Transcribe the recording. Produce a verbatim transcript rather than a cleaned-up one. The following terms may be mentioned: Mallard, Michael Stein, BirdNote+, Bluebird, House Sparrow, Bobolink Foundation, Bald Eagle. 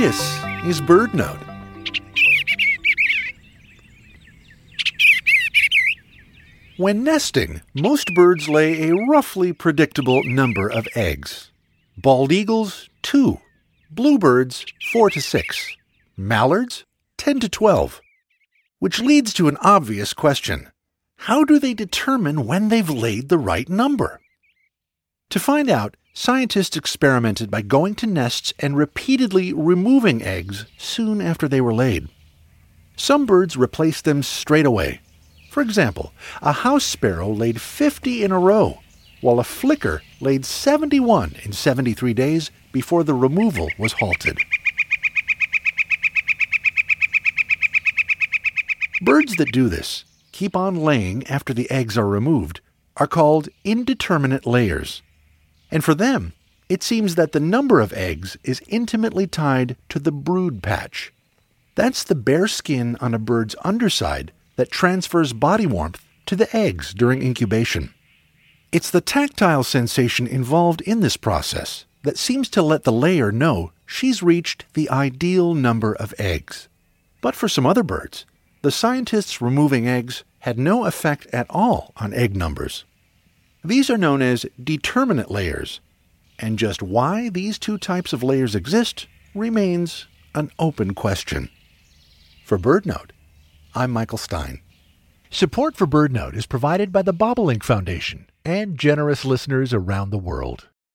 This is BirdNote. When nesting, most birds lay a roughly predictable number of eggs. Bald eagles, two. Bluebirds, four to six. Mallards, ten to twelve. Which leads to an obvious question. How do they determine when they've laid the right number? To find out, scientists experimented by going to nests and repeatedly removing eggs soon after they were laid. Some birds replaced them straight away. For example, a house sparrow laid fifty in a row, while a flicker laid seventy-one in seventy-three days before the removal was halted. Birds that do this, keep on laying after the eggs are removed, are called indeterminate layers. And for them, it seems that the number of eggs is intimately tied to the brood patch. That's the bare skin on a bird's underside that transfers body warmth to the eggs during incubation. It's the tactile sensation involved in this process that seems to let the layer know she's reached the ideal number of eggs. But for some other birds, the scientists removing eggs had no effect at all on egg numbers. These are known as determinate layers, and just why these two types of layers exist remains an open question. For BirdNote, I'm Michael Stein. Support for BirdNote is provided by the Bobolink Foundation and generous listeners around the world.